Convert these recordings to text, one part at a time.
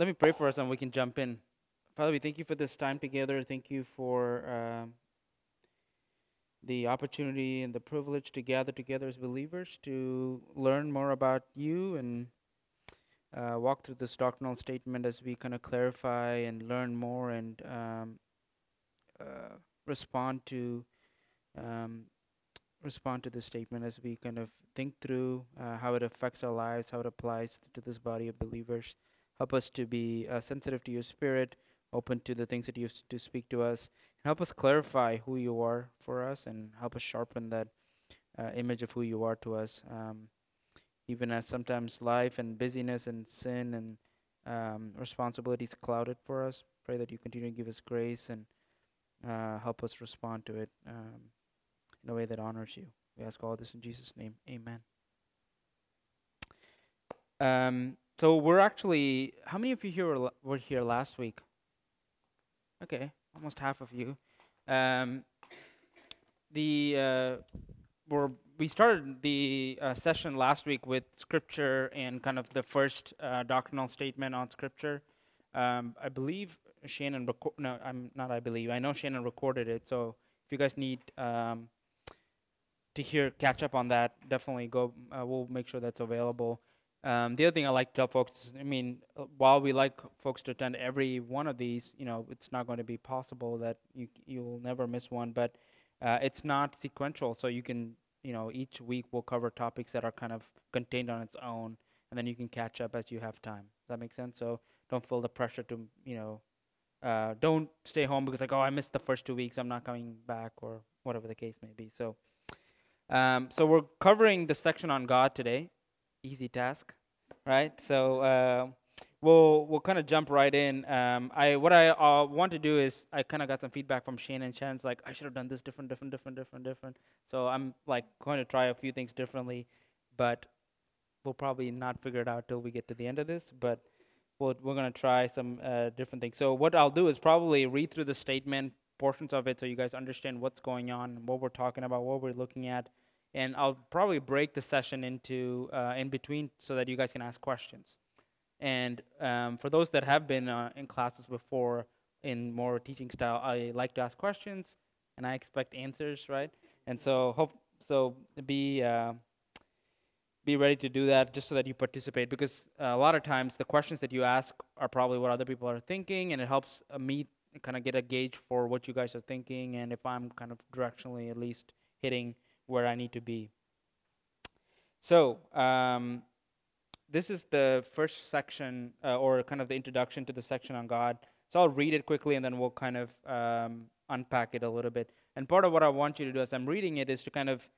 Let me pray for us and we can jump in. Father, we thank you for this time together. Thank you for the opportunity and the privilege to gather together as believers to learn more about you and walk through this doctrinal statement as we kind of clarify and learn more and respond to this statement as we kind of think through how it affects our lives, how it applies to this body of believers. Help us to be sensitive to your spirit, open to the things that you to speak to us. Help us clarify who you are for us and help us sharpen that image of who you are to us. Even as sometimes life and busyness and sin and responsibilities clouded for us, pray that you continue to give us grace and help us respond to it in a way that honors you. We ask all this in Jesus' name. Amen. So we're actually, how many of you here were here last week? Okay, almost half of you. We started the session last week with Scripture and kind of the first doctrinal statement on Scripture. I believe Shannon, I know Shannon recorded it, so if you guys need to catch up on that, definitely go, we'll make sure that's available. The other thing I like to tell folks, while we like folks to attend every one of these, it's not going to be possible that you'll never miss one, but it's not sequential, so you can, each week we'll cover topics that are kind of contained on its own, and then you can catch up as you have time. Does that make sense? So don't feel the pressure to, don't stay home because I missed the first 2 weeks, I'm not coming back, or whatever the case may be. So, so we're covering the section on God today. Easy task, right? So we'll kind of jump right in. What I want to do is I kind of got some feedback from Shannon. Shannon's like, I should have done this different. So I'm like going to try a few things differently, but we'll probably not figure it out till we get to the end of this. But we're going to try some different things. So what I'll do is probably read through the statement, portions of it, so you guys understand what's going on, what we're talking about, what we're looking at. And I'll probably break the session into in between so that you guys can ask questions. And for those that have been in classes before in more teaching style, I like to ask questions and I expect answers, right? And so be ready to do that just so that you participate, because a lot of times the questions that you ask are probably what other people are thinking, and it helps me kind of get a gauge for what you guys are thinking and if I'm kind of directionally at least hitting where I need to be. So this is the first section or kind of the introduction to the section on God. So I'll read it quickly and then we'll kind of unpack it a little bit. And part of what I want you to do as I'm reading it is to kind of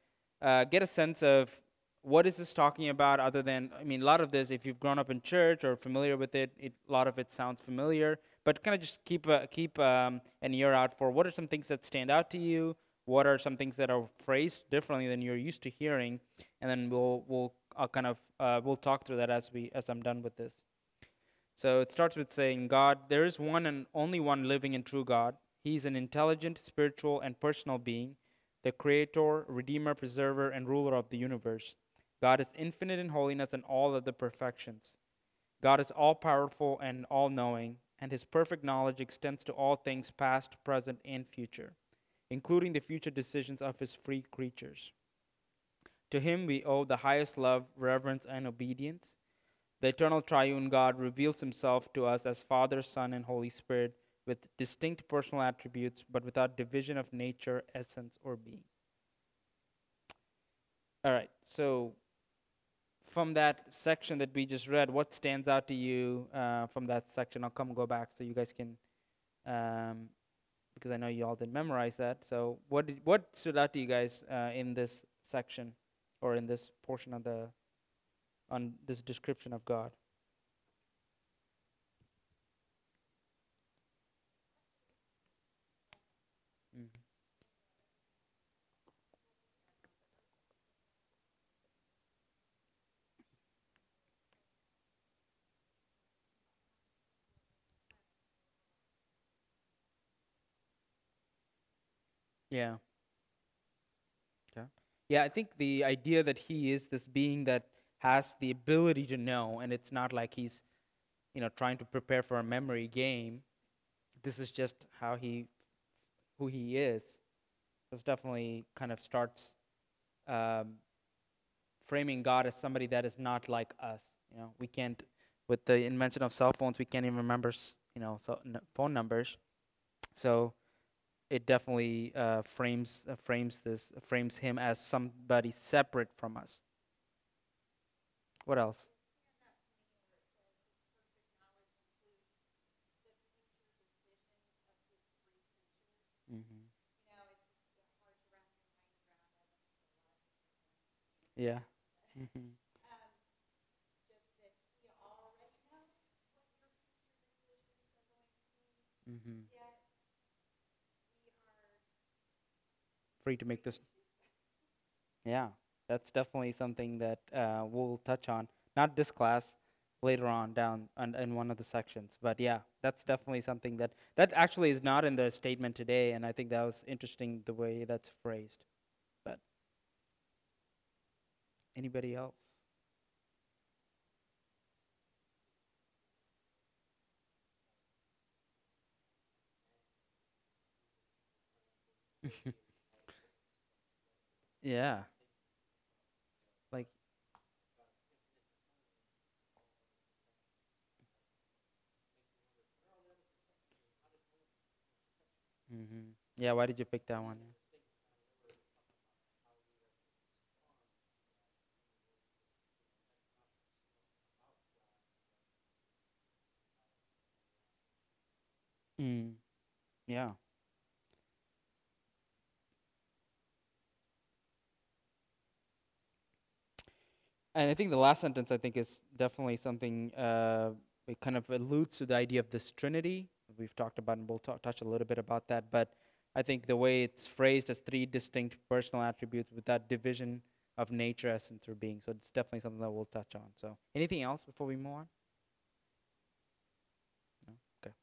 get a sense of what is this talking about other than, a lot of this, if you've grown up in church or familiar with it, a lot of it sounds familiar, but kind of just keep an ear out for what are some things that stand out to you. What are some things that are phrased differently than you're used to hearing? And then we'll talk through that as I'm done with this. So it starts with saying, God, there is one and only one living and true God. He is an intelligent, spiritual, and personal being, the creator, redeemer, preserver, and ruler of the universe. God is infinite in holiness and all of the perfections. God is all-powerful and all-knowing, and his perfect knowledge extends to all things past, present, and future, including the future decisions of his free creatures. To him we owe the highest love, reverence, and obedience. The eternal triune God reveals himself to us as Father, Son, and Holy Spirit with distinct personal attributes, but without division of nature, essence, or being. All right, so from that section that we just read, what stands out to you from that section? I'll go back so you guys can... because I know you all didn't memorize that. So what stood out to you guys in this section or in this portion of on this description of God? Mm-hmm. Yeah. Okay. Yeah, I think the idea that he is this being that has the ability to know, and it's not like he's trying to prepare for a memory game. This is just how who he is. This definitely kind of starts framing God as somebody that is not like us. We can't, with the invention of cell phones, we can't even remember, phone numbers. So it definitely frames him as somebody separate from us. What else? Yeah. Mm-hmm. Mm-hmm. Free to make this. Yeah, that's definitely something that we'll touch on. Not this class, later on down in one of the sections. But yeah, that's definitely something that actually is not in the statement today, and I think that was interesting the way that's phrased. But anybody else? Yeah. Like. Mm-hmm. Yeah, why did you pick that one? Yeah. And I think the last sentence, is definitely something it kind of alludes to the idea of this Trinity. We've talked about, and we'll touch a little bit about that. But I think the way it's phrased as three distinct personal attributes without division of nature, essence, or being. So it's definitely something that we'll touch on. So anything else before we move on? No? Okay.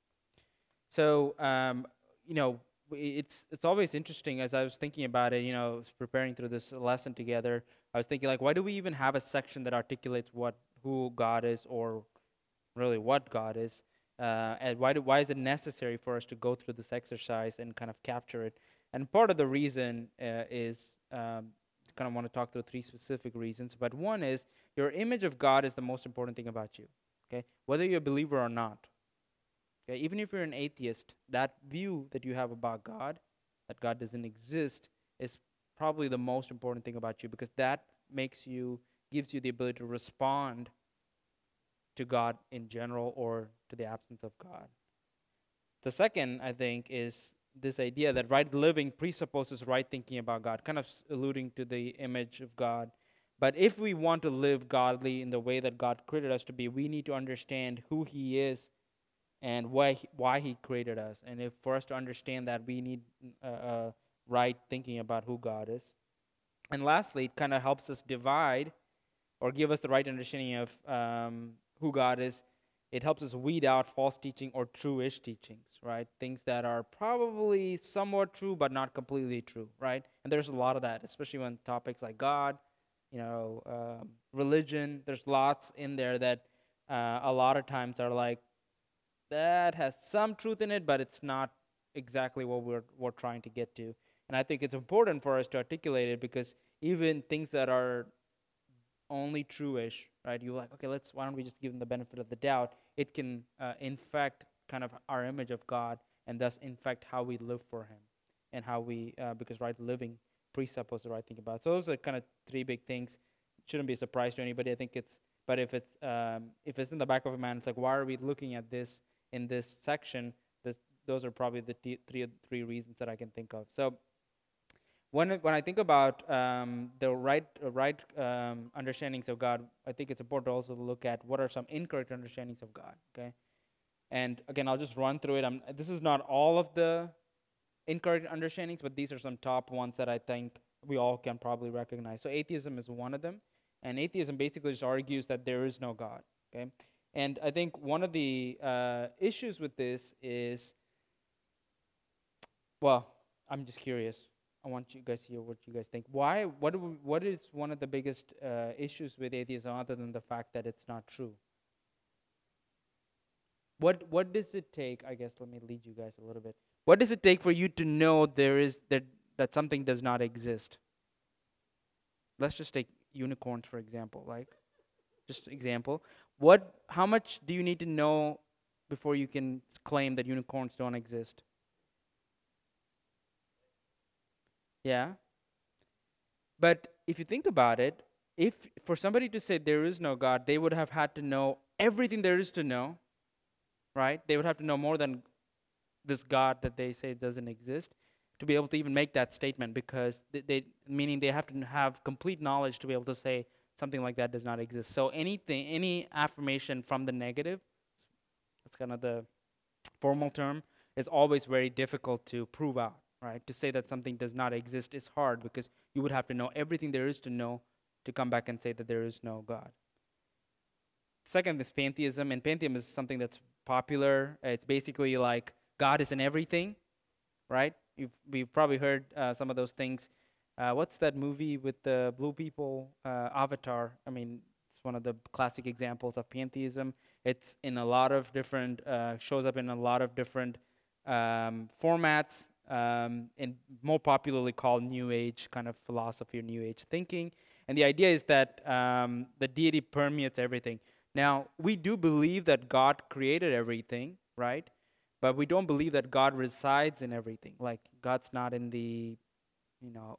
So, it's always interesting as I was thinking about it, preparing through this lesson together. I was thinking, why do we even have a section that articulates who God is, or really what God is, and why is it necessary for us to go through this exercise and kind of capture it? And part of the reason is kind of want to talk through three specific reasons. But one is your image of God is the most important thing about you. Okay, whether you're a believer or not. Okay, even if you're an atheist, that view that you have about God, that God doesn't exist, is probably the most important thing about you, because that gives you the ability to respond to God in general, or to the absence of God. The second, is this idea that right living presupposes right thinking about God, kind of alluding to the image of God. But if we want to live godly in the way that God created us to be, we need to understand who He is and why He created us. And for us to understand that, we need right thinking about who God is. And lastly, it kind of helps us divide or give us the right understanding of who God is. It helps us weed out false teaching or true-ish teachings, right? Things that are probably somewhat true but not completely true, right? And there's a lot of that, especially when topics like God, religion, there's lots in there that a lot of times are like, that has some truth in it, but it's not exactly what we're trying to get to. And I think it's important for us to articulate it, because even things that are only true-ish, right? You're like, okay, why don't we just give them the benefit of the doubt? It can infect kind of our image of God, and thus infect how we live for Him, and how we, because right living presupposes the right thing about it. So those are kind of three big things. It shouldn't be a surprise to anybody. But if it's in the back of a man, it's like, why are we looking at this in this section? Those are probably the three reasons that I can think of. So. When I think about the right understandings of God, I think it's important to also look at what are some incorrect understandings of God. Okay, and again, I'll just run through it. This is not all of the incorrect understandings, but these are some top ones that I think we all can probably recognize. So atheism is one of them, and atheism basically just argues that there is no God. Okay, and I think one of the issues with this is, I'm just curious. I want you guys to hear what you guys think. Why? What is one of the biggest issues with atheism, other than the fact that it's not true? What does it take? I guess let me lead you guys a little bit. What does it take for you to know that something does not exist? Let's just take unicorns for example. How much do you need to know before you can claim that unicorns don't exist? Yeah. But if you think about it, if for somebody to say there is no God, they would have had to know everything there is to know, right? They would have to know more than this God that they say doesn't exist to be able to even make that statement, because meaning they have to have complete knowledge to be able to say something like that does not exist. So any affirmation from the negative, that's kind of the formal term, is always very difficult to prove out, right? To say that something does not exist is hard because you would have to know everything there is to know to come back and say that there is no God. Second is pantheism, and pantheism is something that's popular. It's basically like God is in everything, right? We've probably heard some of those things. What's that movie with the blue people? Avatar. I mean, it's one of the classic examples of pantheism. It's in a lot of different, shows up in a lot of different formats, and more popularly called New Age kind of philosophy or New Age thinking. And the idea is that the deity permeates everything. Now, we do believe that God created everything, right? But we don't believe that God resides in everything. Like, God's not in the,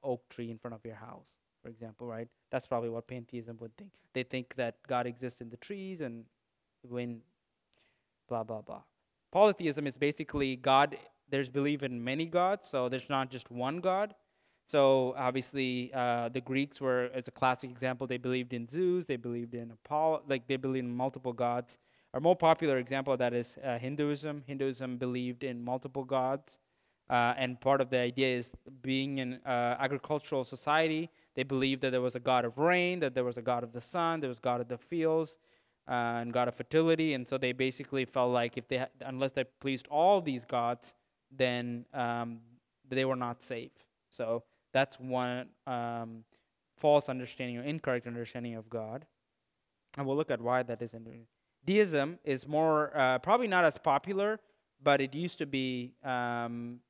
oak tree in front of your house, for example, right? That's probably what pantheism would think. They think that God exists in the trees and when blah, blah, blah. Polytheism is basically God, there's belief in many gods, so there's not just one God. So, obviously, the Greeks were, as a classic example, they believed in Zeus, they believed in Apollo, they believed in multiple gods. A more popular example of that is Hinduism. Hinduism believed in multiple gods, and part of the idea is being an agricultural society, they believed that there was a god of rain, that there was a god of the sun, there was a god of the fields, and god of fertility, and so they basically felt like if they unless they pleased all these gods, then they were not safe. So that's one false understanding or incorrect understanding of God, and we'll look at why that is. Deism is more, probably not as popular, but it used to be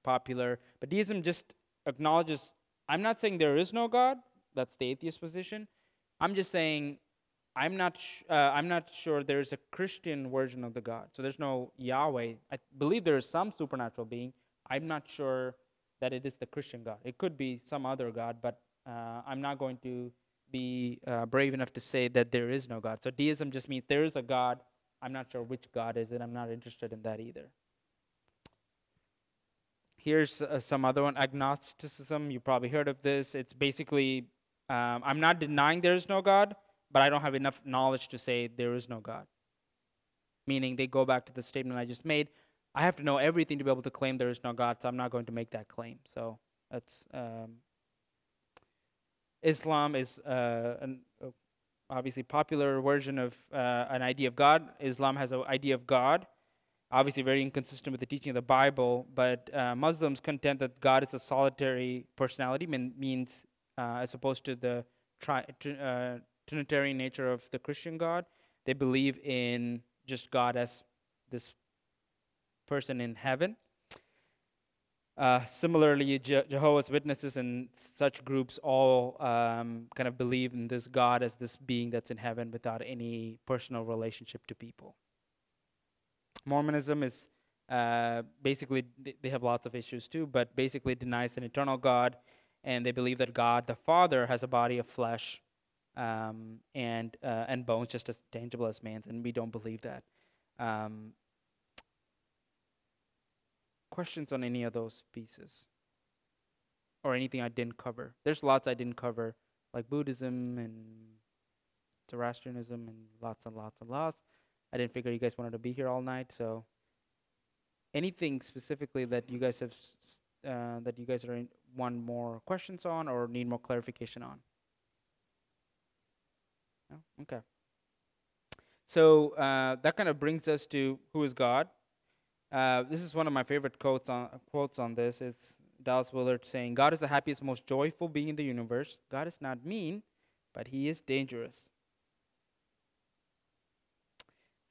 popular. But deism just acknowledges, I'm not saying there is no God. That's the atheist position. I'm just saying I'm not sure there's a Christian version of the God. So there's no Yahweh. I believe there is some supernatural being. I'm not sure that it is the Christian God. It could be some other God, but I'm not going to be brave enough to say that there is no God. So deism just means there is a God. I'm not sure which God is it. I'm not interested in that either. Here's some other one, agnosticism. You probably heard of this. It's basically, I'm not denying there is no God, but I don't have enough knowledge to say there is no God. Meaning they go back to the statement I just made. I have to know everything to be able to claim there is no God, so I'm not going to make that claim. So that's... Islam is an obviously popular version of an idea of God. Islam has an idea of God, obviously very inconsistent with the teaching of the Bible, but Muslims contend that God is a solitary personality, means as opposed to the Trinitarian nature of the Christian God. They believe in just God as this person in heaven. Similarly, Jehovah's Witnesses and such groups all kind of believe in this God as this being that's in heaven without any personal relationship to people. Mormonism is basically, they have lots of issues too, but basically denies an eternal God, and they believe that God the Father has a body of flesh and bones just as tangible as man's, and we don't believe that. Questions on any of those pieces or anything I didn't cover? There's lots I didn't cover, like Buddhism and Zoroastrianism and lots and lots and lots. I didn't figure you guys wanted to be here all night, so anything specifically that you guys have want more questions on or need more clarification on? No? Okay. So that kind of brings us to who is God. This is one of my favorite quotes on this. It's Dallas Willard saying, God is the happiest, most joyful being in the universe. God is not mean, but he is dangerous.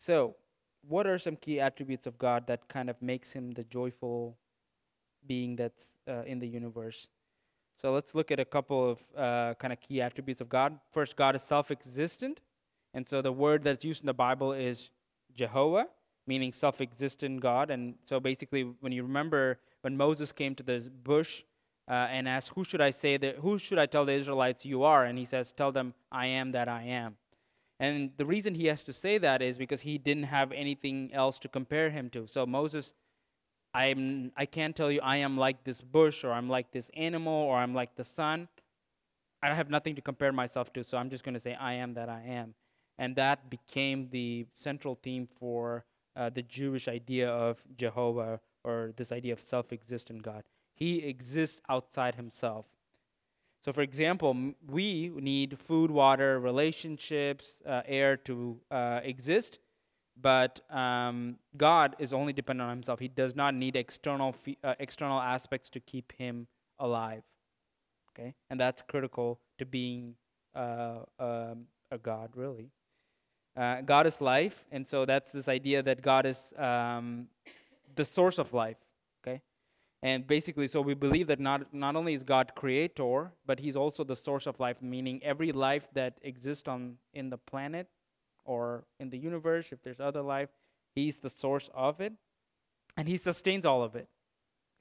So what are some key attributes of God that kind of makes him the joyful being that's in the universe? So let's look at a couple of kind of key attributes of God. First, God is self-existent. And so the word that's used in the Bible is Jehovah, meaning self-existent God. And so basically, when you remember when Moses came to this bush and asked, who should I tell the Israelites you are? And he says, tell them, I am that I am. And the reason he has to say that is because he didn't have anything else to compare him to. So Moses, I can't tell you I am like this bush, or I'm like this animal, or I'm like the sun. I have nothing to compare myself to, so I'm just going to say I am that I am. And that became the central theme for the Jewish idea of Jehovah, or this idea of self-existent God. He exists outside himself. So, for example, we need food, water, relationships, air to exist, but God is only dependent on himself. He does not need external aspects to keep him alive, okay? And that's critical to being a God, really. God is life, and so that's this idea that God is the source of life, okay? And basically, so we believe that not only is God creator, but he's also the source of life, meaning every life that exists in the planet or in the universe, if there's other life, he's the source of it, and he sustains all of it,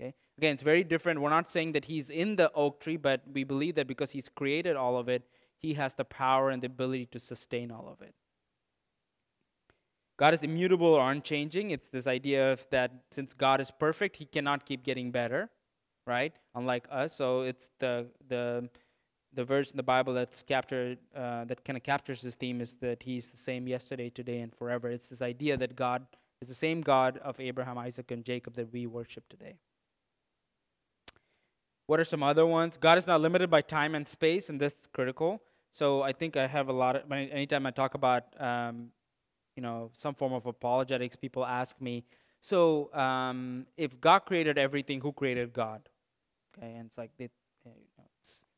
okay? Again, it's very different. We're not saying that he's in the oak tree, but we believe that because he's created all of it, he has the power and the ability to sustain all of it. God is immutable or unchanging. It's this idea of that since God is perfect, he cannot keep getting better, right? Unlike us. So it's the verse in the Bible that's captured that kind of captures this theme is that he's the same yesterday, today, and forever. It's this idea that God is the same God of Abraham, Isaac, and Jacob that we worship today. What are some other ones? God is not limited by time and space, and this is critical. So I think I have a lot of, anytime I talk about, some form of apologetics, people ask me, so if God created everything, who created God? Okay, and it's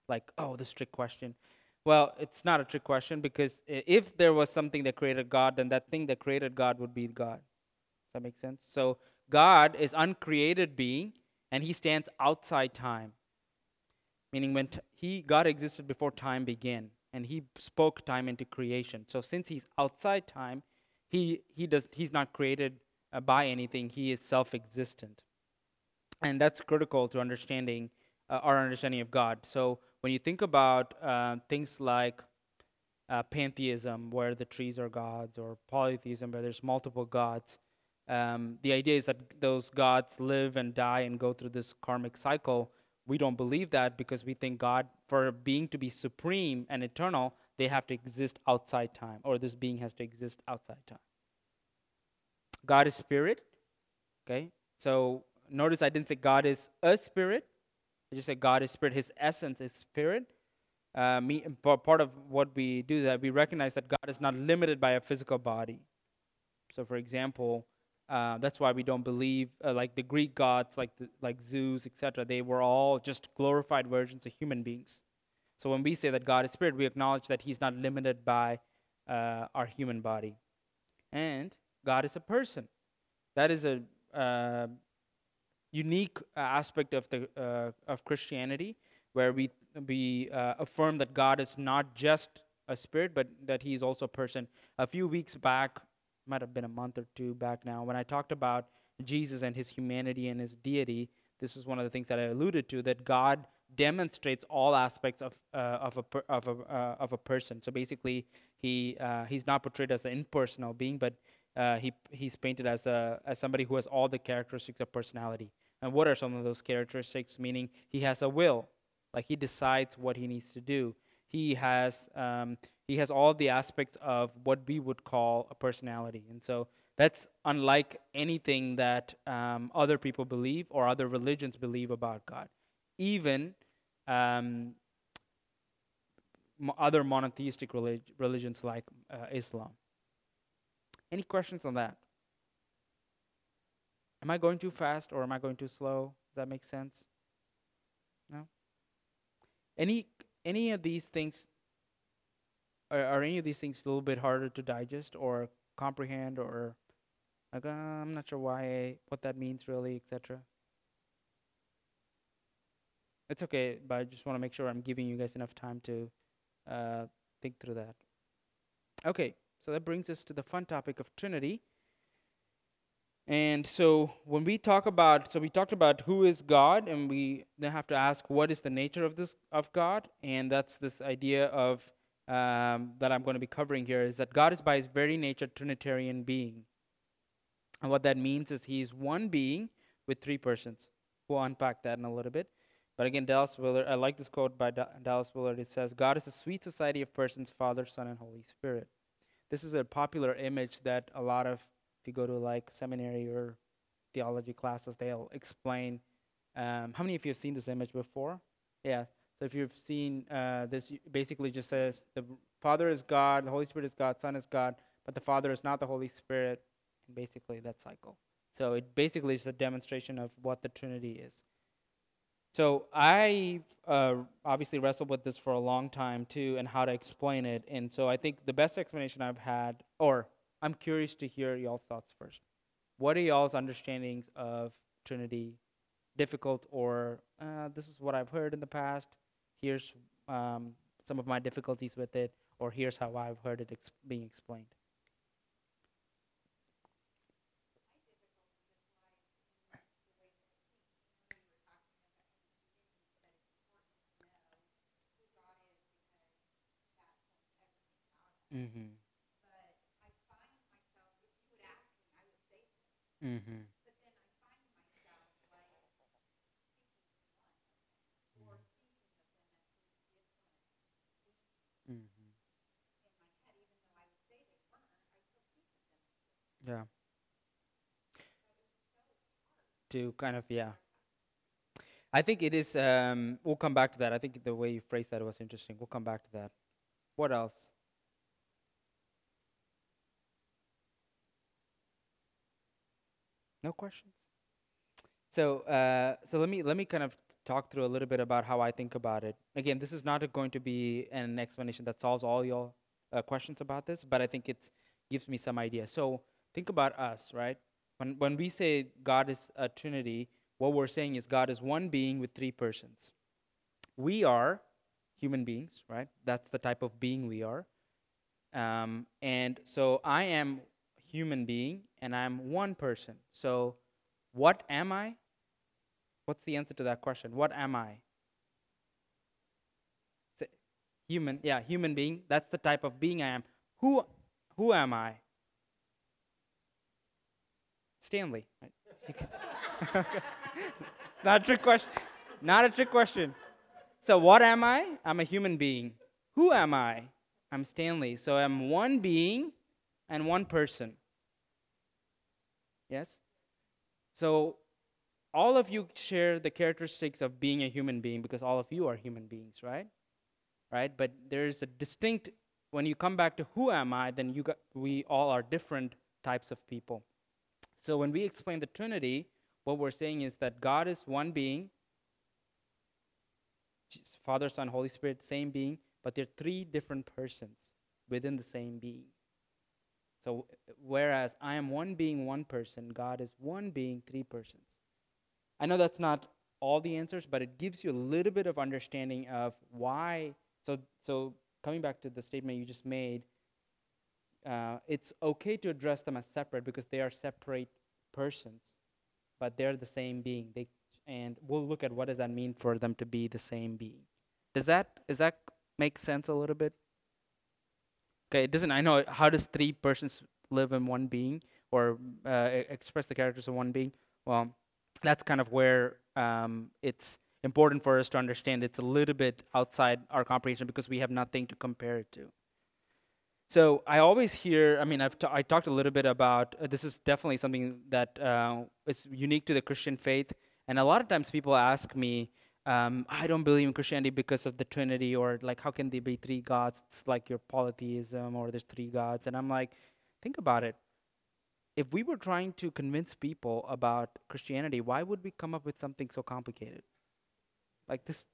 like, oh, this trick question. Well, it's not a trick question, because if there was something that created God, then that thing that created God would be God. Does that make sense? So God is uncreated being, and he stands outside time, meaning when God existed before time began, and he spoke time into creation. So since he's outside time, he's not created by anything. He is self-existent, and that's critical to understanding our understanding of God. So when you think about things like pantheism, where the trees are gods, or polytheism, where there's multiple gods, the idea is that those gods live and die and go through this karmic cycle. We don't believe that, because we think God, for being to be supreme and eternal, they have to exist outside time, or this being has to exist outside time. God is spirit, okay? So notice I didn't say God is a spirit. I just said God is spirit. His essence is spirit. Part of what we do is that we recognize that God is not limited by a physical body. So, for example, that's why we don't believe, like the Greek gods, like Zeus, etc. They were all just glorified versions of human beings. So when we say that God is spirit, we acknowledge that he's not limited by our human body. And God is a person. That is a unique aspect of the of Christianity, where we affirm that God is not just a spirit, but that he is also a person. A few weeks back, might have been a month or two back now, when I talked about Jesus and his humanity and his deity, this is one of the things that I alluded to, that God demonstrates all aspects of a person. So basically, he's not portrayed as an impersonal being, but he's painted as somebody who has all the characteristics of personality. And what are some of those characteristics? Meaning, he has a will, like he decides what he needs to do. He has all the aspects of what we would call a personality. And so that's unlike anything that other people believe or other religions believe about God. Even other monotheistic religions like Islam. Any questions on that? Am I going too fast or am I going too slow? Does that make sense? No? Any of these things, are any of these things a little bit harder to digest or comprehend or Like, I'm not sure why, what that means really, etc. It's okay, but I just want to make sure I'm giving you guys enough time to think through that. Okay, so that brings us to the fun topic of Trinity. And so when we talk about, so we talked about who is God, and we then have to ask what is the nature of this of God, and that's this idea of that I'm going to be covering here is that God is by his very nature Trinitarian being. And what that means is he's one being with three persons. We'll unpack that in a little bit. But again, Dallas Willard, I like this quote by Dallas Willard. It says, God is a sweet society of persons, Father, Son, and Holy Spirit. This is a popular image that a lot of, if you go to like seminary or theology classes, they'll explain. How many of you have seen this image before? Yeah. So if you've seen this, basically just says the Father is God, the Holy Spirit is God, Son is God, but the Father is not the Holy Spirit. And basically that cycle. So it basically is a demonstration of what the Trinity is. So I obviously wrestled with this for a long time too, and how to explain it. And so I think the best explanation I've had, or I'm curious to hear y'all's thoughts first. What are y'all's understandings of Trinity? Difficult, or this is what I've heard in the past, here's some of my difficulties with it, or here's how I've heard it being explained. Mm-hmm. Mm-hmm. But then I find myself like thinking one of them, or thinking of them as different. Mm-hmm. In my head, even though I would say they weren't, I still think of them as different. Yeah. To kind of, yeah. I think it is, we'll come back to that. I think the way you phrased that was interesting. We'll come back to that. What else? No questions? So let me kind of talk through a little bit about how I think about it. Again, this is not going to be an explanation that solves all your questions about this, but I think it gives me some idea. So think about us, right? When we say God is a Trinity, what we're saying is God is one being with three persons. We are human beings, right? That's the type of being we are. And so I am human being, and I'm one person. So what am I? What's the answer to that question? What am I? Human, yeah, human being. That's the type of being I am. Who am I? Stanley. Not a trick question. Not a trick question. So what am I? I'm a human being. Who am I? I'm Stanley. So I'm one being and one person. Yes? So all of you share the characteristics of being a human being because all of you are human beings, right? Right? But there's a distinct, when you come back to who am I, then we all are different types of people. So when we explain the Trinity, what we're saying is that God is one being, Father, Son, Holy Spirit, same being, but they're three different persons within the same being. So whereas I am one being, one person, God is one being, three persons. I know that's not all the answers, but it gives you a little bit of understanding of why. So coming back to the statement you just made, it's okay to address them as separate because they are separate persons, but they're the same being. And we'll look at what does that mean for them to be the same being. Does that make sense a little bit? Okay, it doesn't. I know. How does three persons live in one being or express the characters of one being? Well, that's kind of where it's important for us to understand. It's a little bit outside our comprehension because we have nothing to compare it to. So I always hear. I mean, I talked a little bit about. This is definitely something that is unique to the Christian faith, and a lot of times people ask me. I don't believe in Christianity because of the Trinity, or like, how can there be three gods? It's like your polytheism, or there's three gods. And I'm like, think about it. If we were trying to convince people about Christianity, why would we come up with something so complicated? Like this,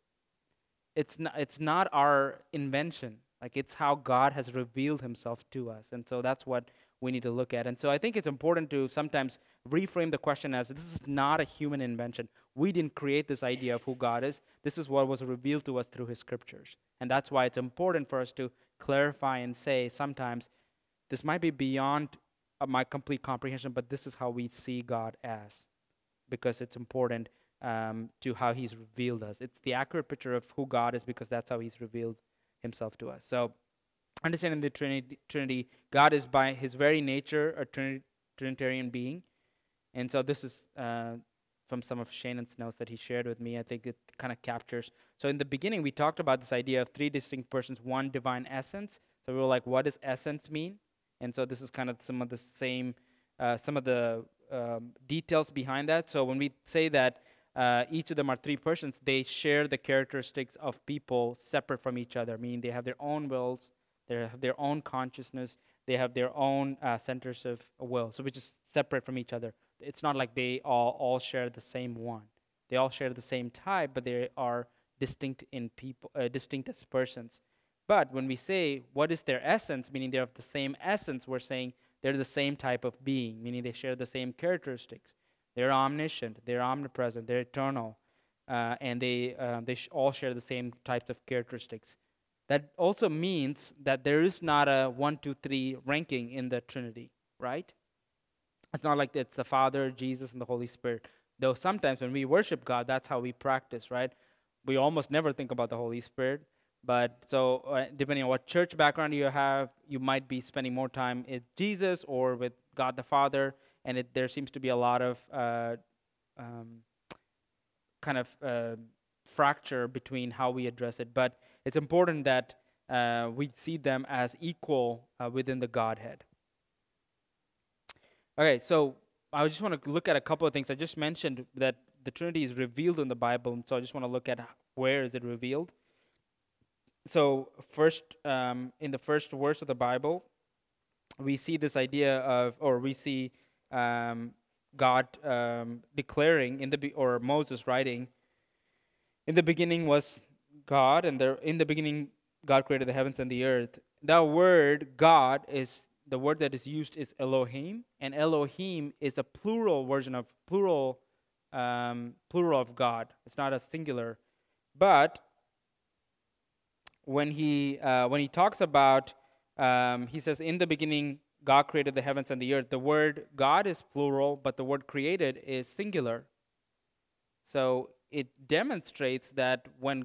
it's not our invention. Like it's how God has revealed himself to us. And so that's what we need to look at. And so I think it's important to sometimes reframe the question as, this is not a human invention. We didn't create this idea of who God is. This is what was revealed to us through his scriptures. And that's why it's important for us to clarify and say sometimes, this might be beyond my complete comprehension, but this is how we see God as, because it's important to how he's revealed us. It's the accurate picture of who God is because that's how he's revealed himself to us. So understanding the Trinity, God is by his very nature a Trinitarian being. And so this is from some of Shannon's notes that he shared with me. I think it kind of captures. So in the beginning, we talked about this idea of three distinct persons, one divine essence. So we were like, what does essence mean? And so this is kind of some of the same, some of the details behind that. So when we say that each of them are three persons, they share the characteristics of people separate from each other, meaning they have their own wills, they have their own consciousness, they have their own centers of will, so which is separate from each other. It's not like they all share the same one. They all share the same type, but they are distinct in people, distinct as persons. But when we say, what is their essence, meaning they're of the same essence, we're saying they're the same type of being, meaning they share the same characteristics. They're omniscient, they're omnipresent, they're eternal, and they all share the same types of characteristics. That also means that there is not a 1, 2, 3 ranking in the Trinity, right? It's not like it's the Father, Jesus, and the Holy Spirit. Though sometimes when we worship God, that's how we practice, right? We almost never think about the Holy Spirit. But so depending on what church background you have, you might be spending more time with Jesus or with God the Father. And there seems to be a lot of fracture between how we address it. But it's important that we see them as equal within the Godhead. Okay, so I just want to look at a couple of things. I just mentioned that the Trinity is revealed in the Bible, and so I just want to look at where is it revealed. So first, in the first verse of the Bible, we see this idea of, or we see God declaring or Moses writing, in the beginning was God, and in the beginning God created the heavens and the earth. That word God is, the word that is used is Elohim, and Elohim is a plural version of plural of God. It's not a singular, but when he talks about, he says, in the beginning, God created the heavens and the earth. The word God is plural, but the word created is singular. So it demonstrates that what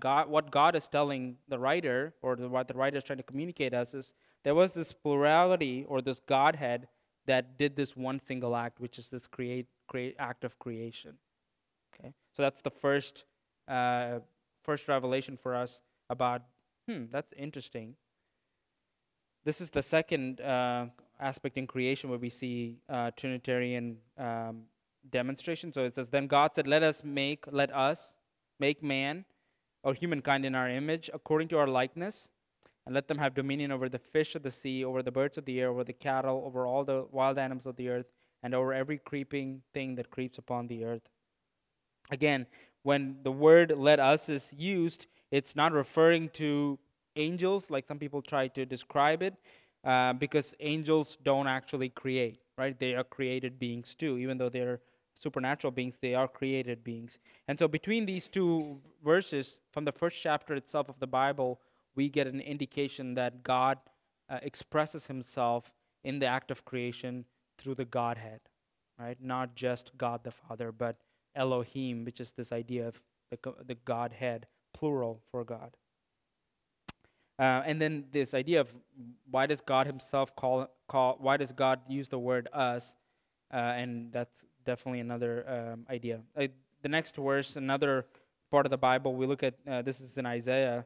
God is telling the writer, or what the writer is trying to communicate us, is there was this plurality or this Godhead that did this one single act, which is this create act of creation. Okay, so that's the first revelation for us about. That's interesting. This is the second aspect in creation where we see Trinitarian demonstration. So it says, then God said, let us make man or humankind in our image, according to our likeness, and let them have dominion over the fish of the sea, over the birds of the air, over the cattle, over all the wild animals of the earth, and over every creeping thing that creeps upon the earth. Again, when the word let us is used, it's not referring to angels, like some people try to describe it, because angels don't actually create, right? They are created beings too. Even though they're supernatural beings, they are created beings. And so between these two verses, from the first chapter itself of the Bible, we get an indication that God expresses himself in the act of creation through the Godhead, right? Not just God the Father, but Elohim, which is this idea of the Godhead, plural for God. And then this idea of why does God himself why does God use the word us? And that's definitely another idea. The next verse, another part of the Bible, we look at, this is in Isaiah.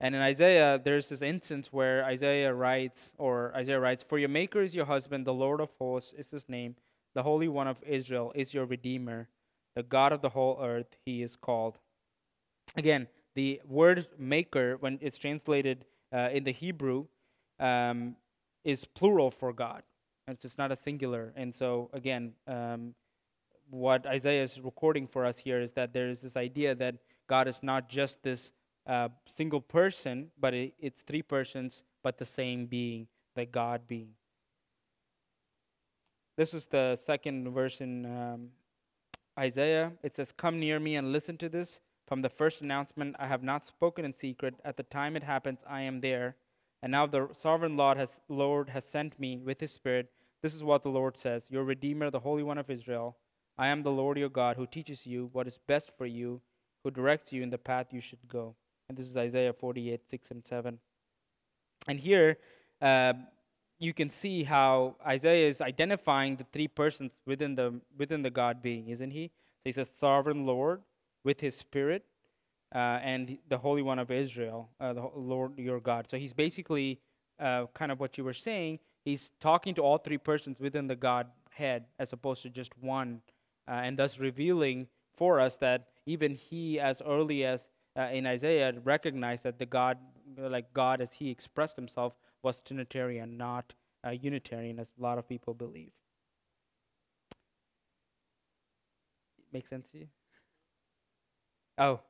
And in Isaiah, there's this instance where Isaiah writes, for your maker is your husband, the Lord of hosts is his name, the Holy One of Israel is your Redeemer, the God of the whole earth he is called. Again, the word maker, when it's translated in the Hebrew, is plural for God. It's just not a singular. And so, again, what Isaiah is recording for us here is that there is this idea that God is not just this single person, but it's three persons, but the same being, the God being. This is the second verse in Isaiah. It says, "Come near me and listen to this. From the first announcement, I have not spoken in secret. At the time it happens, I am there. And now the sovereign Lord has sent me with his Spirit. This is what the Lord says, your Redeemer, the Holy One of Israel. I am the Lord your God, who teaches you what is best for you, who directs you in the path you should go." And this is Isaiah 48, 6 and 7. And here you can see how Isaiah is identifying the three persons within the God being, isn't he? So he says sovereign Lord with his Spirit and the Holy One of Israel, the Lord your God. So he's basically kind of what you were saying. He's talking to all three persons within the Godhead as opposed to just one, and thus revealing for us that even he, as early as in Isaiah, recognized that the God, like God as he expressed himself, was Trinitarian, not Unitarian, as a lot of people believe. Make sense to you? Oh.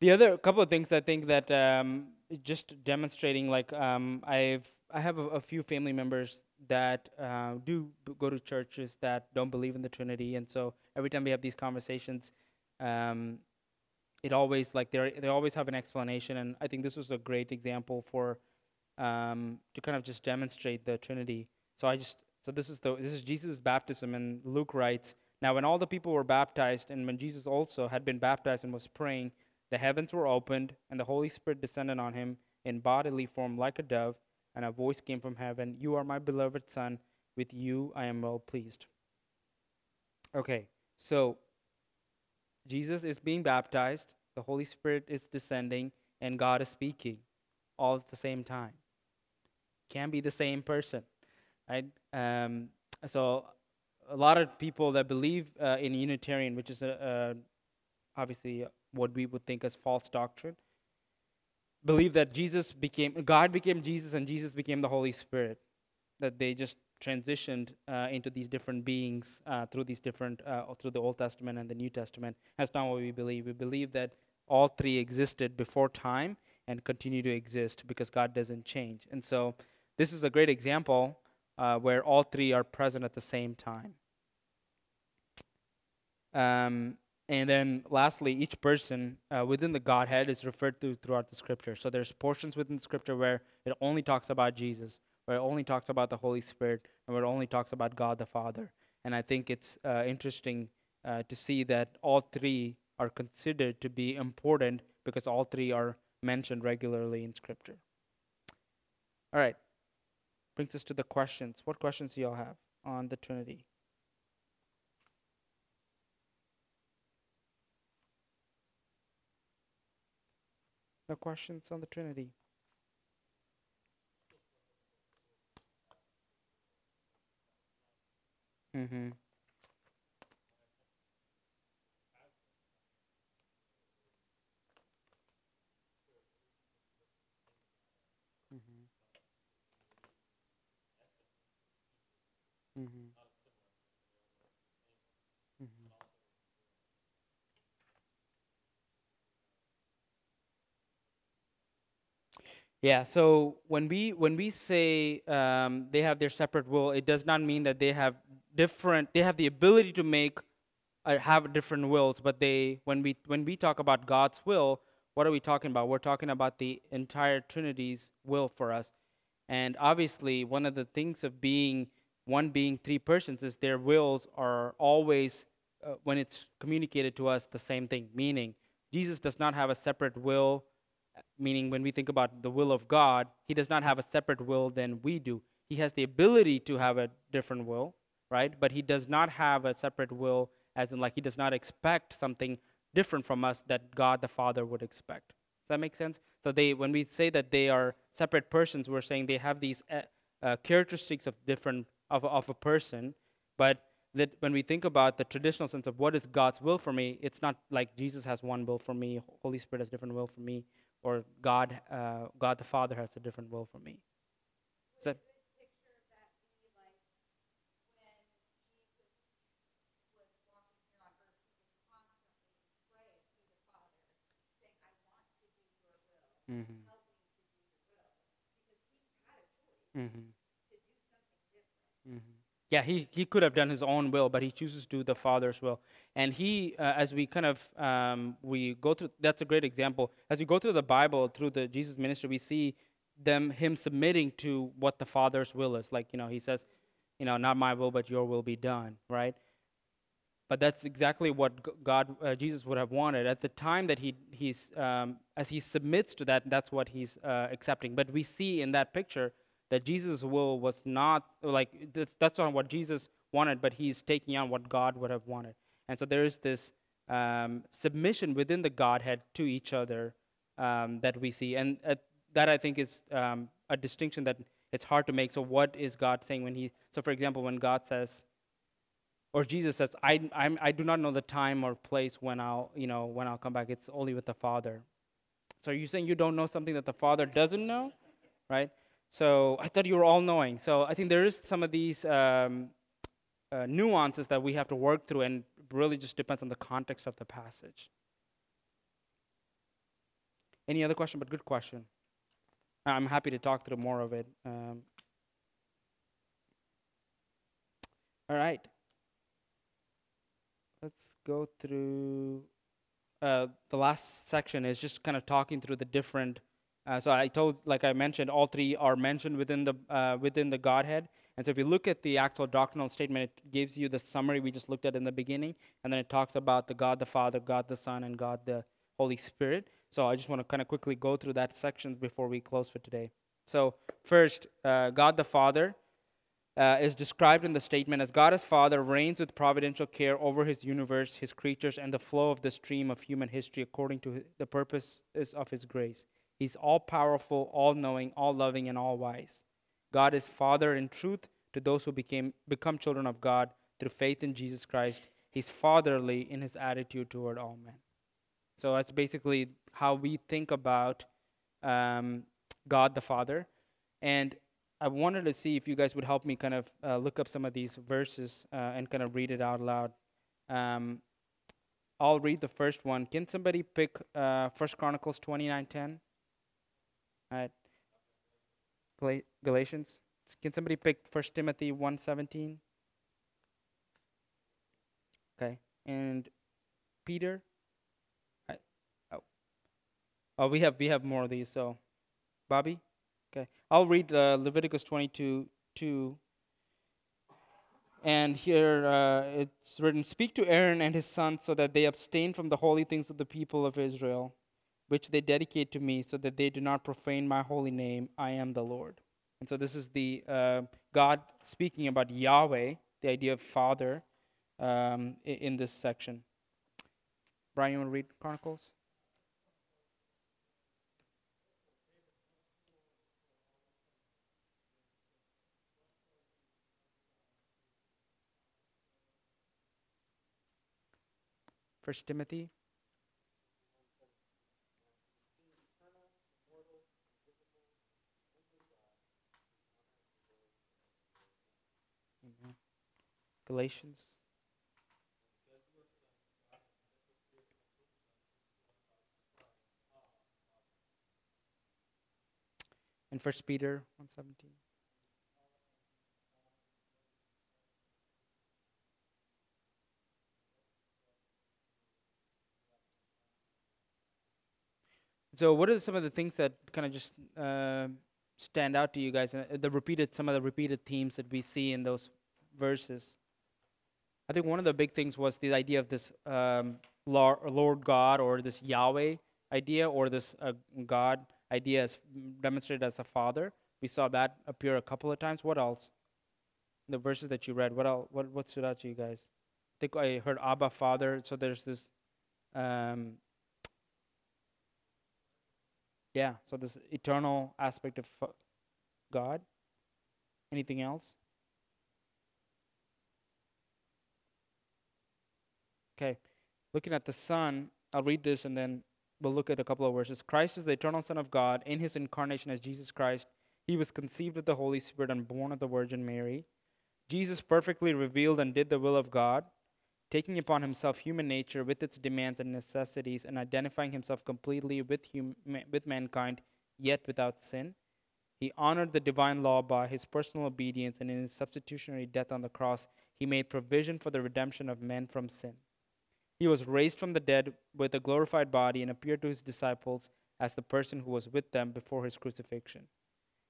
The other couple of things I think that just demonstrating, like I have a few family members that do go to churches that don't believe in the Trinity, and so every time we have these conversations, it always like they always have an explanation, and I think this was a great example for to kind of just demonstrate the Trinity. So this is Jesus' baptism, and Luke writes, "Now when all the people were baptized, and when Jesus also had been baptized and was praying, the heavens were opened, and the Holy Spirit descended on him in bodily form like a dove, and a voice came from heaven, 'You are my beloved Son, with you I am well pleased.'" Okay, so Jesus is being baptized, the Holy Spirit is descending, and God is speaking all at the same time. Can be the same person, right? So a lot of people that believe in Unitarian, which is obviously what we would think as false doctrine, believe that God became Jesus and Jesus became the Holy Spirit, that they just transitioned into these different beings through the Old Testament and the New Testament. That's not what we believe. We believe that all three existed before time and continue to exist because God doesn't change. And so this is a great example where all three are present at the same time. And then lastly, each person within the Godhead is referred to throughout the Scripture. So there's portions within the Scripture where it only talks about Jesus, where it only talks about the Holy Spirit, and where it only talks about God the Father. And I think it's interesting to see that all three are considered to be important because all three are mentioned regularly in Scripture. All right. Brings us to the questions. What questions do you all have on the Trinity? No questions on the Trinity. Mm-hmm. Mm-hmm. Mm-hmm. Yeah, so when we say they have their separate will, it does not mean that they have the ability to have different wills, but when we talk about God's will, what are we talking about? We're talking about the entire Trinity's will for us. And obviously, one of the things of being one being three persons is their wills are always, when it's communicated to us, the same thing, meaning Jesus does not have a separate will. Meaning when we think about the will of God, he does not have a separate will than we do. He has the ability to have a different will, right? But he does not have a separate will, as in like he does not expect something different from us that God the Father would expect. Does that make sense? So when we say that they are separate persons, we're saying they have these characteristics of a person, but that when we think about the traditional sense of what is God's will for me, it's not like Jesus has one will for me, Holy Spirit has different will for me, or God the Father has a different will for me. Is that? Mm-hmm. Yeah, he could have done his own will, but he chooses to do the Father's will. And he, as we kind of, we go through, that's a great example. As we go through the Bible, through the Jesus ministry, we see him submitting to what the Father's will is. Like, he says, not my will, but your will be done, right? But that's exactly what God, Jesus would have wanted. At the time that as he submits to that, that's what he's accepting. But we see in that picture that Jesus' will was not, that's not what Jesus wanted, but he's taking on what God would have wanted. And so there is this submission within the Godhead to each other that we see. And that, I think, is a distinction that it's hard to make. So what is God saying when for example, when God says, or Jesus says, I do not know the time or place when I'll come back. It's only with the Father. So are you saying you don't know something that the Father doesn't know, right? So I thought you were all-knowing. So I think there is some of these nuances that we have to work through, and really just depends on the context of the passage. Any other question? But good question. I'm happy to talk through more of it. All right. Let's go through the last section is just kind of talking through the different so I told, like I mentioned, all three are mentioned within the Godhead. And so if you look at the actual doctrinal statement, it gives you the summary we just looked at in the beginning, and then it talks about the God the Father, God the Son, and God the Holy Spirit. So I just want to kind of quickly go through that section before we close for today. So first, God the Father is described in the statement as God as Father reigns with providential care over his universe, his creatures, and the flow of the stream of human history according to the purposes of his grace. He's all-powerful, all-knowing, all-loving, and all-wise. God is Father in truth to those who become children of God through faith in Jesus Christ. He's fatherly in his attitude toward all men. So that's basically how we think about God the Father. And I wanted to see if you guys would help me kind of look up some of these verses and kind of read it out loud. I'll read the first one. Can somebody pick 1 Chronicles 29:10? All right, Galatians. Can somebody pick 1 Timothy 1:17? Okay, and Peter. Right. Oh, we have more of these. So, Bobby. Okay, I'll read Leviticus 22:2. And here it's written, "Speak to Aaron and his sons, so that they abstain from the holy things of the people of Israel, which they dedicate to me, so that they do not profane my holy name. I am the Lord." And so this is the God speaking about Yahweh, the idea of Father, in this section. Brian, you want to read Chronicles? First Timothy. Galatians. And 1 Peter 1:17. So what are some of the things that kind of just stand out to you guys? Some of the repeated themes that we see in those verses. I think one of the big things was the idea of this Lord God, or this Yahweh idea, or this God idea as demonstrated as a father. We saw that appear a couple of times. What else? The verses that you read, what stood out to you guys? I think I heard Abba, Father. So there's this, so this eternal aspect of God. Anything else? Okay, looking at the Son, I'll read this and then we'll look at a couple of verses. Christ is the eternal Son of God. In his incarnation as Jesus Christ, he was conceived of the Holy Spirit and born of the Virgin Mary. Jesus perfectly revealed and did the will of God, taking upon himself human nature with its demands and necessities, and identifying himself completely with mankind, yet without sin. He honored the divine law by his personal obedience, and in his substitutionary death on the cross, he made provision for the redemption of men from sin. He was raised from the dead with a glorified body and appeared to his disciples as the person who was with them before his crucifixion.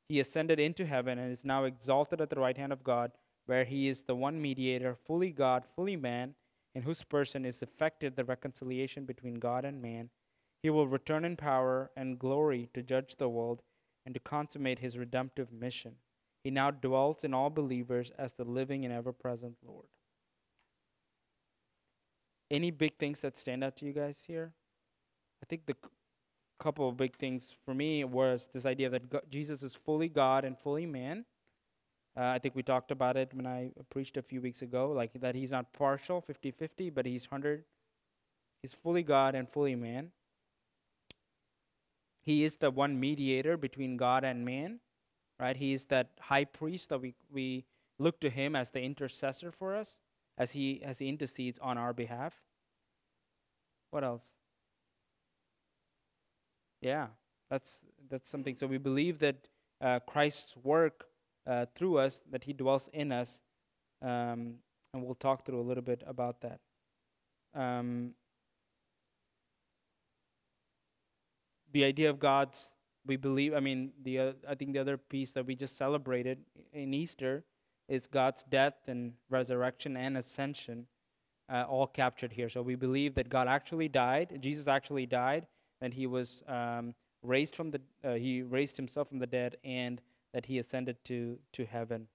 He ascended into heaven and is now exalted at the right hand of God, where he is the one mediator, fully God, fully man, in whose person is effected the reconciliation between God and man. He will return in power and glory to judge the world and to consummate his redemptive mission. He now dwells in all believers as the living and ever-present Lord. Any big things that stand out to you guys here? I think the couple of big things for me was this idea that Jesus is fully God and fully man. I think we talked about it when I preached a few weeks ago, like that he's not partial, 50-50, but he's 100. He's fully God and fully man. He is the one mediator between God and man, right? He is that high priest that we look to him as the intercessor for us, as he intercedes on our behalf. What else? Yeah, that's something. So we believe that Christ's work through us, that he dwells in us, and we'll talk through a little bit about that. The idea of God's, we believe, I think the other piece that we just celebrated in Easter is God's death and resurrection and ascension, all captured here. So we believe that God actually died, Jesus actually died, and he was he raised himself from the dead, and that he ascended to heaven,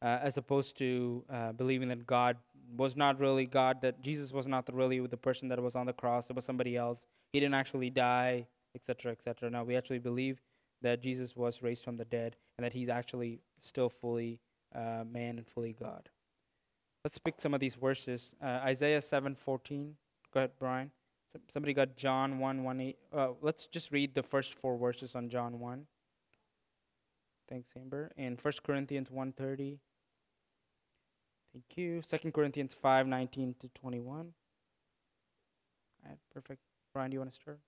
as opposed to believing that God was not really God, that Jesus was not really the person that was on the cross, it was somebody else. He didn't actually die, etc., etc. Now, we actually believe that Jesus was raised from the dead and that he's actually still fully man and fully God. Let's pick some of these verses. Isaiah 7:14. Go ahead, Brian. Somebody got John 1:18. Let's just read the first four verses on John 1. Thanks, Amber. And 1 Corinthians 1:30. Thank you. 2 Corinthians 5:19-21. All right, perfect. Brian, do you want to start?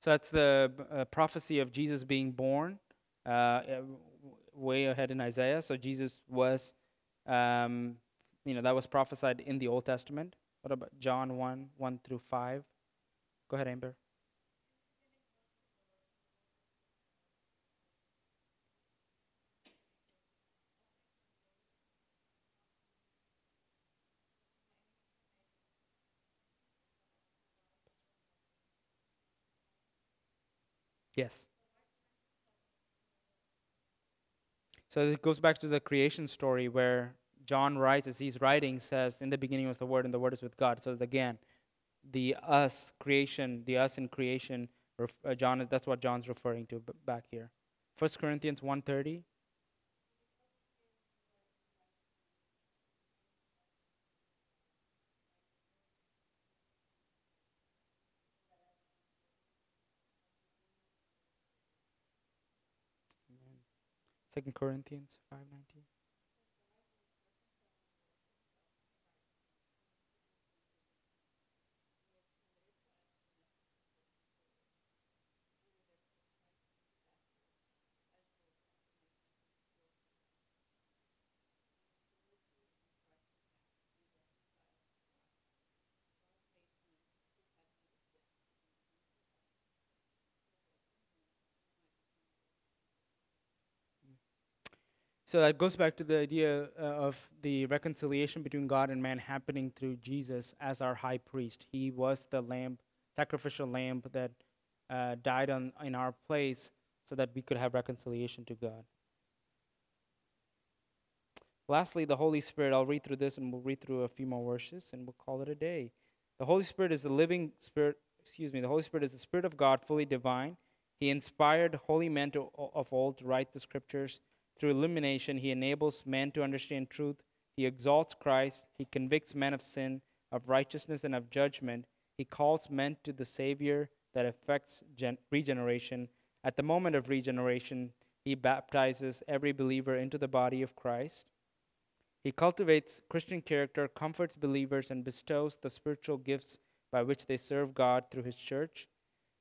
So that's the prophecy of Jesus being born, way ahead in Isaiah. So Jesus was, that was prophesied in the Old Testament. What about John 1:1-5? Go ahead, Amber. Yes. So it goes back to the creation story where John writes, as he's writing, says, in the beginning was the Word, and the Word is with God. So again, the us in creation, John, that's what John's referring to back here. 1 Corinthians 1:30. Second Corinthians 5:19. So that goes back to the idea of the reconciliation between God and man happening through Jesus as our high priest. He was the lamb, sacrificial lamb that died in our place so that we could have reconciliation to God. Lastly, the Holy Spirit, I'll read through this and we'll read through a few more verses and we'll call it a day. The Holy Spirit is the living spirit, the Holy Spirit is the Spirit of God, fully divine. He inspired holy men of old to write the scriptures. Through illumination, he enables men to understand truth. He exalts Christ. He convicts men of sin, of righteousness, and of judgment. He calls men to the Savior that effects regeneration. At the moment of regeneration, he baptizes every believer into the body of Christ. He cultivates Christian character, comforts believers, and bestows the spiritual gifts by which they serve God through his church.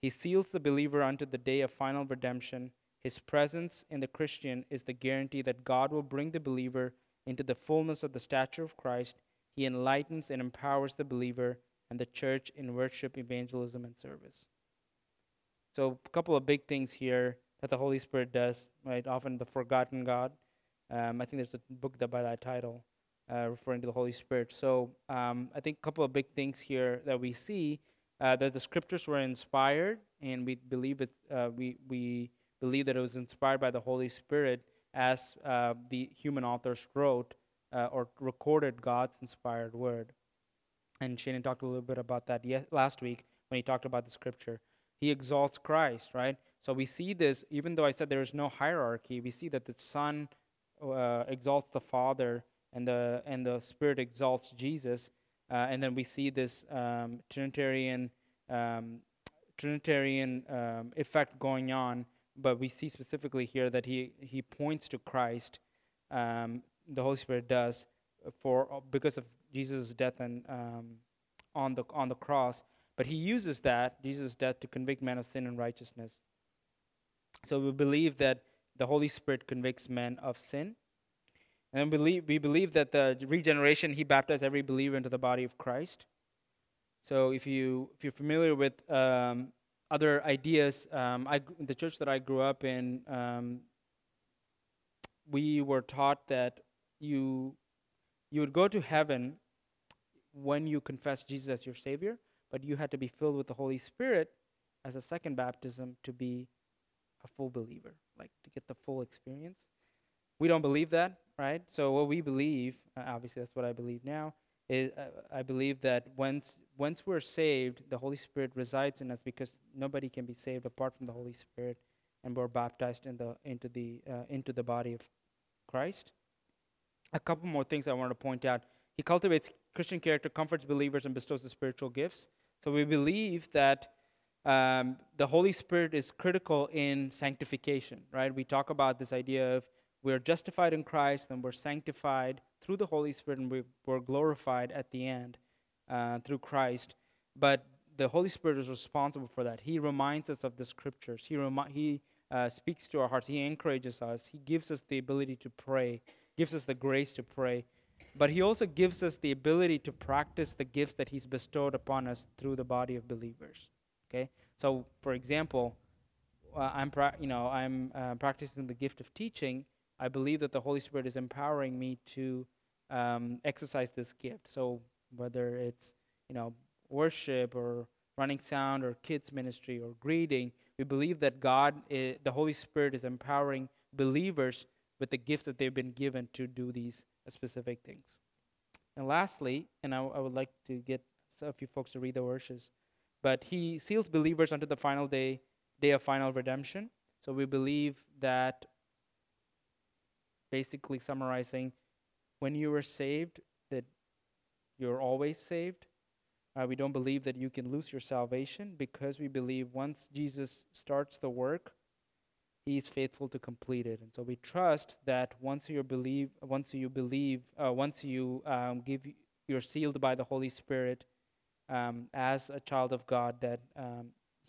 He seals the believer unto the day of final redemption. His presence in the Christian is the guarantee that God will bring the believer into the fullness of the stature of Christ. He enlightens and empowers the believer and the church in worship, evangelism, and service. So a couple of big things here that the Holy Spirit does, right? Often the forgotten God. I think there's a book by that title referring to the Holy Spirit. So I think a couple of big things here that we see, that the scriptures were inspired, and we believe it. We believe that it was inspired by the Holy Spirit, as the human authors wrote or recorded God's inspired word. And Shannon talked a little bit about that last week when he talked about the scripture. He exalts Christ, right? So we see this, even though I said there is no hierarchy, we see that the Son exalts the Father, and the Spirit exalts Jesus. And then we see this Trinitarian effect going on. But we see specifically here that he points to Christ, the Holy Spirit does, because of Jesus' death and on the cross. But he uses that, Jesus' death, to convict men of sin and righteousness. So we believe that the Holy Spirit convicts men of sin. And we believe that the regeneration, he baptized every believer into the body of Christ. So if you're familiar with other ideas, the church that I grew up in, we were taught that you would go to heaven when you confess Jesus as your Savior, but you had to be filled with the Holy Spirit as a second baptism to be a full believer, like to get the full experience. We don't believe that, right? So what we believe, obviously that's what I believe now, is I believe that once we're saved, the Holy Spirit resides in us, because nobody can be saved apart from the Holy Spirit, and we're baptized into the body of Christ. A couple more things I want to point out. He cultivates Christian character, comforts believers, and bestows the spiritual gifts. So we believe that the Holy Spirit is critical in sanctification, right? We talk about this idea of we're justified in Christ, then we're sanctified through the Holy Spirit, and we're glorified at the end through Christ. But the Holy Spirit is responsible for that. He reminds us of the Scriptures. He speaks to our hearts. He encourages us. He gives us the ability to pray, gives us the grace to pray. But he also gives us the ability to practice the gifts that he's bestowed upon us through the body of believers. Okay? So, for example, I'm practicing the gift of teaching. I believe that the Holy Spirit is empowering me to exercise this gift. So whether it's, worship or running sound or kids ministry or greeting, we believe that the Holy Spirit is empowering believers with the gifts that they've been given to do these specific things. And lastly, and I would like to get a few folks to read the verses, but he seals believers unto the final day of final redemption. So we believe that, basically summarizing, when you were saved, that you're always saved. We don't believe that you can lose your salvation, because we believe once Jesus starts the work, he's faithful to complete it. And so we trust that you're sealed by the Holy Spirit as a child of God, that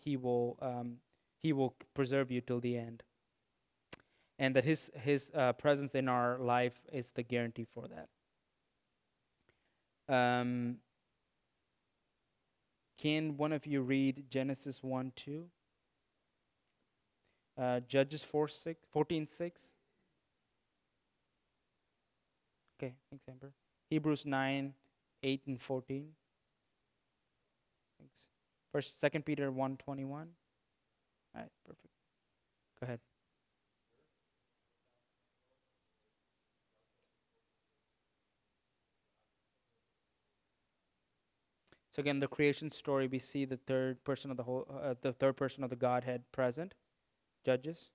he will preserve you till the end. And that his presence in our life is the guarantee for that. Can one of you read Genesis 1:2? Judges 14:6. Okay, thanks, Amber. Hebrews 9:8 and 14. Thanks. 2 Peter 1:21. All right, perfect. Go ahead. So again, the creation story, we see the third person of the third person of the Godhead present. Judges.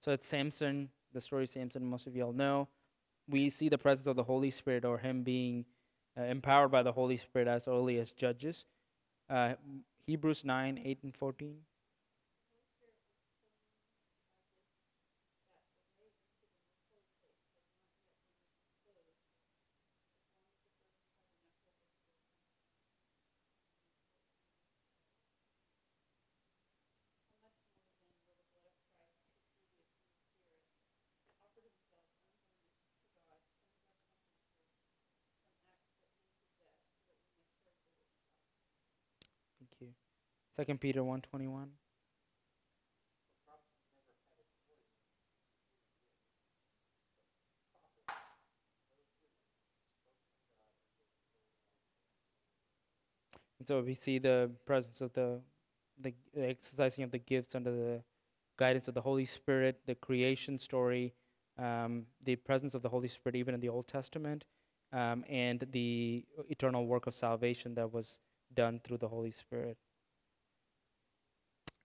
So it's Samson, the story of Samson, most of you all know. We see the presence of the Holy Spirit, or him being empowered by the Holy Spirit as early as Judges. Hebrews 9, 8 and 14. Second Peter 1:21. And so we see the presence of the exercising of the gifts under the guidance of the Holy Spirit, the creation story, the presence of the Holy Spirit even in the Old Testament, and the eternal work of salvation that was done through the Holy Spirit.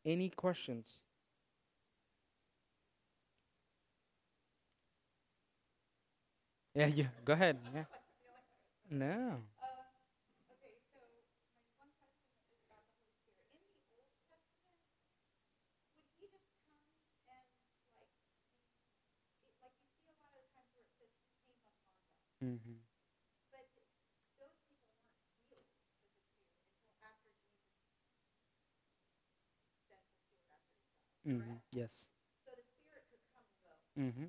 Any questions? Yeah, go ahead. Yeah. No. Okay, so my one question is about the Holy Spirit. In the Old Testament, would he just come and like you see a lot of times where it says he came upon us. Mm-hmm. Mm-hmm. Yes. So the Spirit could come and go. Mm-hmm.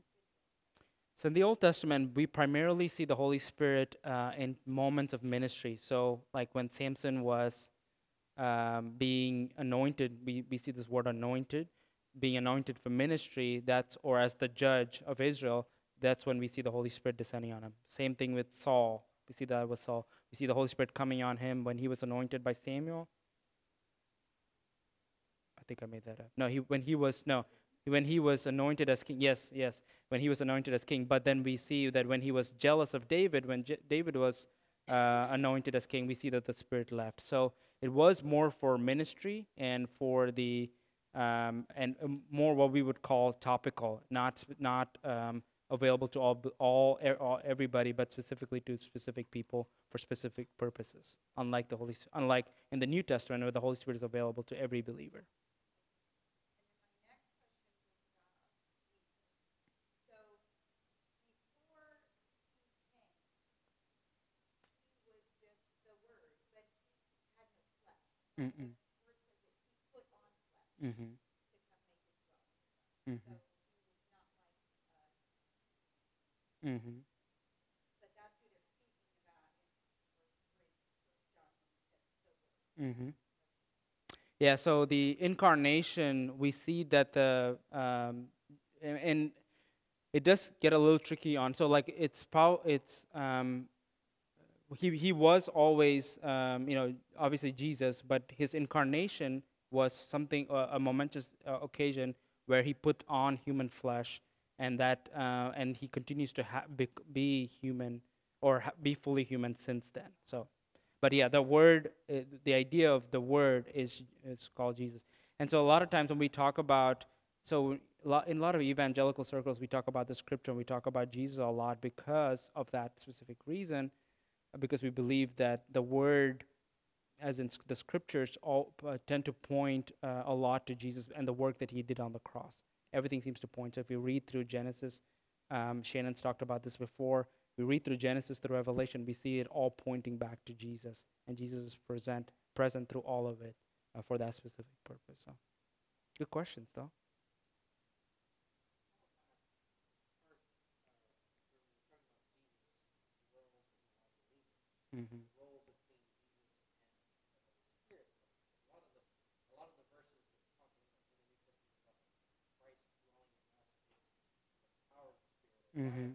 So in the Old Testament, we primarily see the Holy Spirit in moments of ministry. So like when Samson was being anointed, we see this word anointed, being anointed for ministry, or as the judge of Israel, that's when we see the Holy Spirit descending on him. Same thing with Saul. We see that with Saul. We see the Holy Spirit coming on him when he was anointed by Samuel. I think I made that up. When he was anointed as king. Yes. When he was anointed as king. But then we see that when he was jealous of David, when David was anointed as king, we see that the Spirit left. So it was more for ministry and for the more what we would call topical, not available to all everybody, but specifically to specific people for specific purposes. Unlike in the New Testament, where the Holy Spirit is available to every believer. And then my next question is about, so before he came, he was just the Word, but he had no flesh. The Word says that he put on flesh to come make his dwelling. Mm-hmm. But that's who they're speaking about in verse 3. Mm-hmm. Yeah, so the incarnation, we see that and it does get a little tricky on. So like he was always obviously Jesus, but his incarnation was something a momentous occasion where he put on human flesh. And that, and he continues to be human or be fully human since then. So, but yeah, the Word, the idea of the Word is called Jesus. And so, a lot of times when we talk about, in a lot of evangelical circles, we talk about the Scripture and we talk about Jesus a lot because of that specific reason, because we believe that the Word, as in the Scriptures, all tend to point a lot to Jesus and the work that He did on the cross. Everything seems to point. So if you read through Genesis, Shannon's talked about this before, we read through Genesis through Revelation, we see it all pointing back to Jesus, and Jesus is present through all of it for that specific purpose. So, good questions, though. Mm-hmm. Mm-hmm.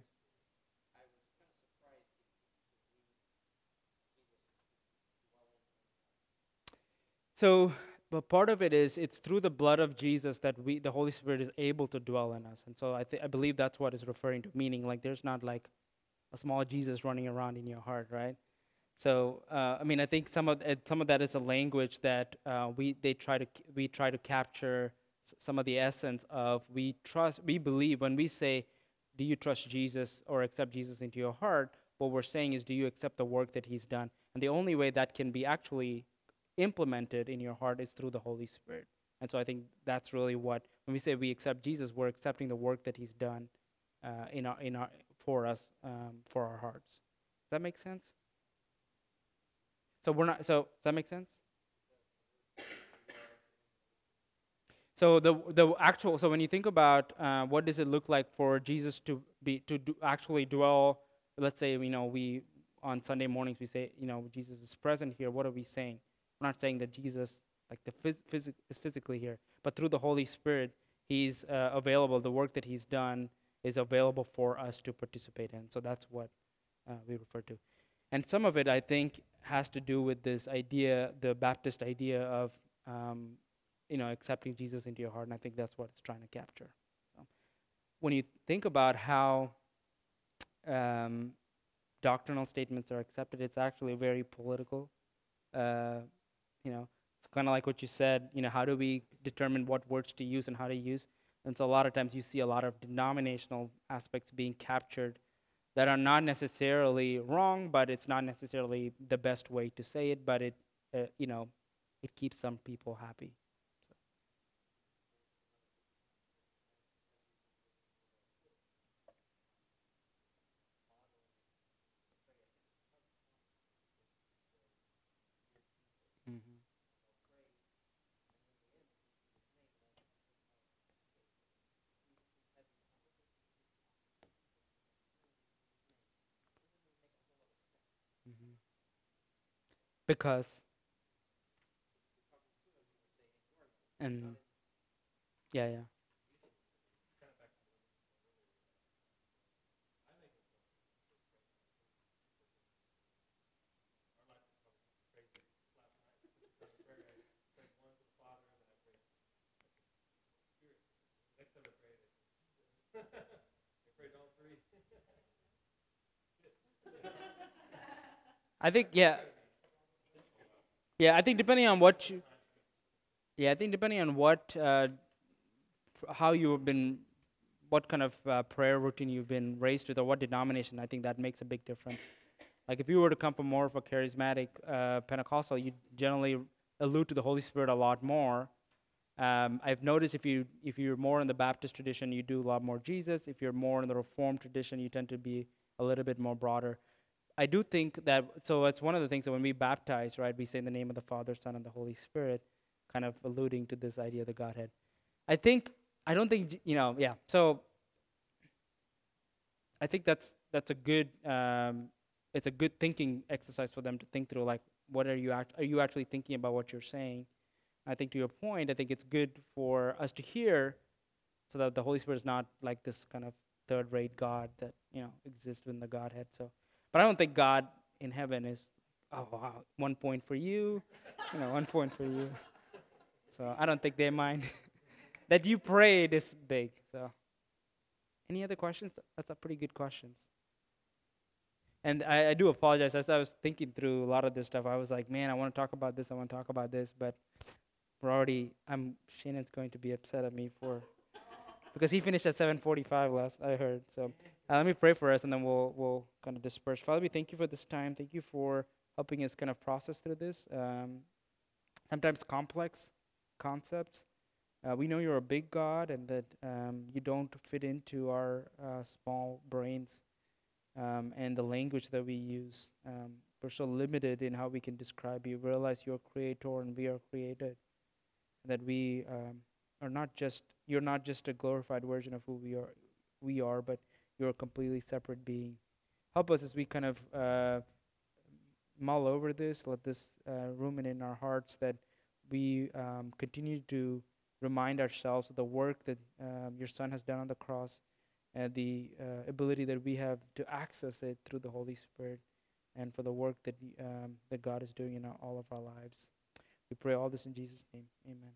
So, but part of it is it's through the blood of Jesus that the Holy Spirit is able to dwell in us, and so I believe that's what it's referring to. Meaning, like there's not like a small Jesus running around in your heart, right? So, I think some of that is a language that we try to capture some of the essence of we believe when we say. Do you trust Jesus or accept Jesus into your heart? what we're saying is, do you accept the work that he's done? And the only way that can be actually implemented in your heart is through the Holy Spirit. And so I think that's really what, when we say we accept Jesus, we're accepting the work that he's done for our hearts. Does that make sense? So does that make sense? So the actual, so when you think about what does it look like for Jesus to actually dwell, let's say, we on Sunday mornings we say, Jesus is present here. What are we saying? We're not saying that Jesus is physically here, but through the Holy Spirit, he's available. The work that he's done is available for us to participate in. So that's what we refer to. And some of it, I think, has to do with this idea, the Baptist idea of, accepting Jesus into your heart. And I think that's what it's trying to capture. So when you think about how doctrinal statements are accepted, it's actually very political. It's kind of like what you said, how do we determine what words to use and how to use? And so a lot of times you see a lot of denominational aspects being captured that are not necessarily wrong, but it's not necessarily the best way to say it, but it, it keeps some people happy. So. Mm-hmm. Because, and yeah. I think depending on how you have been, what kind of prayer routine you've been raised with, or what denomination, I think that makes a big difference. Like if you were to come from more of a charismatic Pentecostal, you generally allude to the Holy Spirit a lot more. I've noticed if you're more in the Baptist tradition, you do a lot more Jesus. If you're more in the Reformed tradition, you tend to be a little bit more broader. I do think that, so it's one of the things that when we baptize, right, we say in the name of the Father, Son, and the Holy Spirit, kind of alluding to this idea of the Godhead. I think that's a good, it's a good thinking exercise for them to think through, like, what are you actually thinking about what you're saying? I think to your point, I think it's good for us to hear so that the Holy Spirit is not like this kind of third-rate God that, exists within the Godhead, so. But I don't think God in heaven is, oh, wow, 1 point for you, 1 point for you. So I don't think they mind that you pray this big. So any other questions? That's a pretty good questions. And I do apologize. As I was thinking through a lot of this stuff, I was like, man, I want to talk about this. But Shannon's going to be upset at me because he finished at 7:45 last, I heard, so. Let me pray for us, and then we'll kind of disperse. Father, we thank you for this time. Thank you for helping us kind of process through this. Sometimes complex concepts. We know you're a big God and that you don't fit into our small brains and the language that we use. We're so limited in how we can describe you. Realize you're creator and we are created. That we you're not just a glorified version of who we are, but you're a completely separate being. Help us as we kind of mull over this, let this ruminate in our hearts, that we continue to remind ourselves of the work that your Son has done on the cross and the ability that we have to access it through the Holy Spirit and for the work that God is doing in all of our lives. We pray all this in Jesus' name. Amen.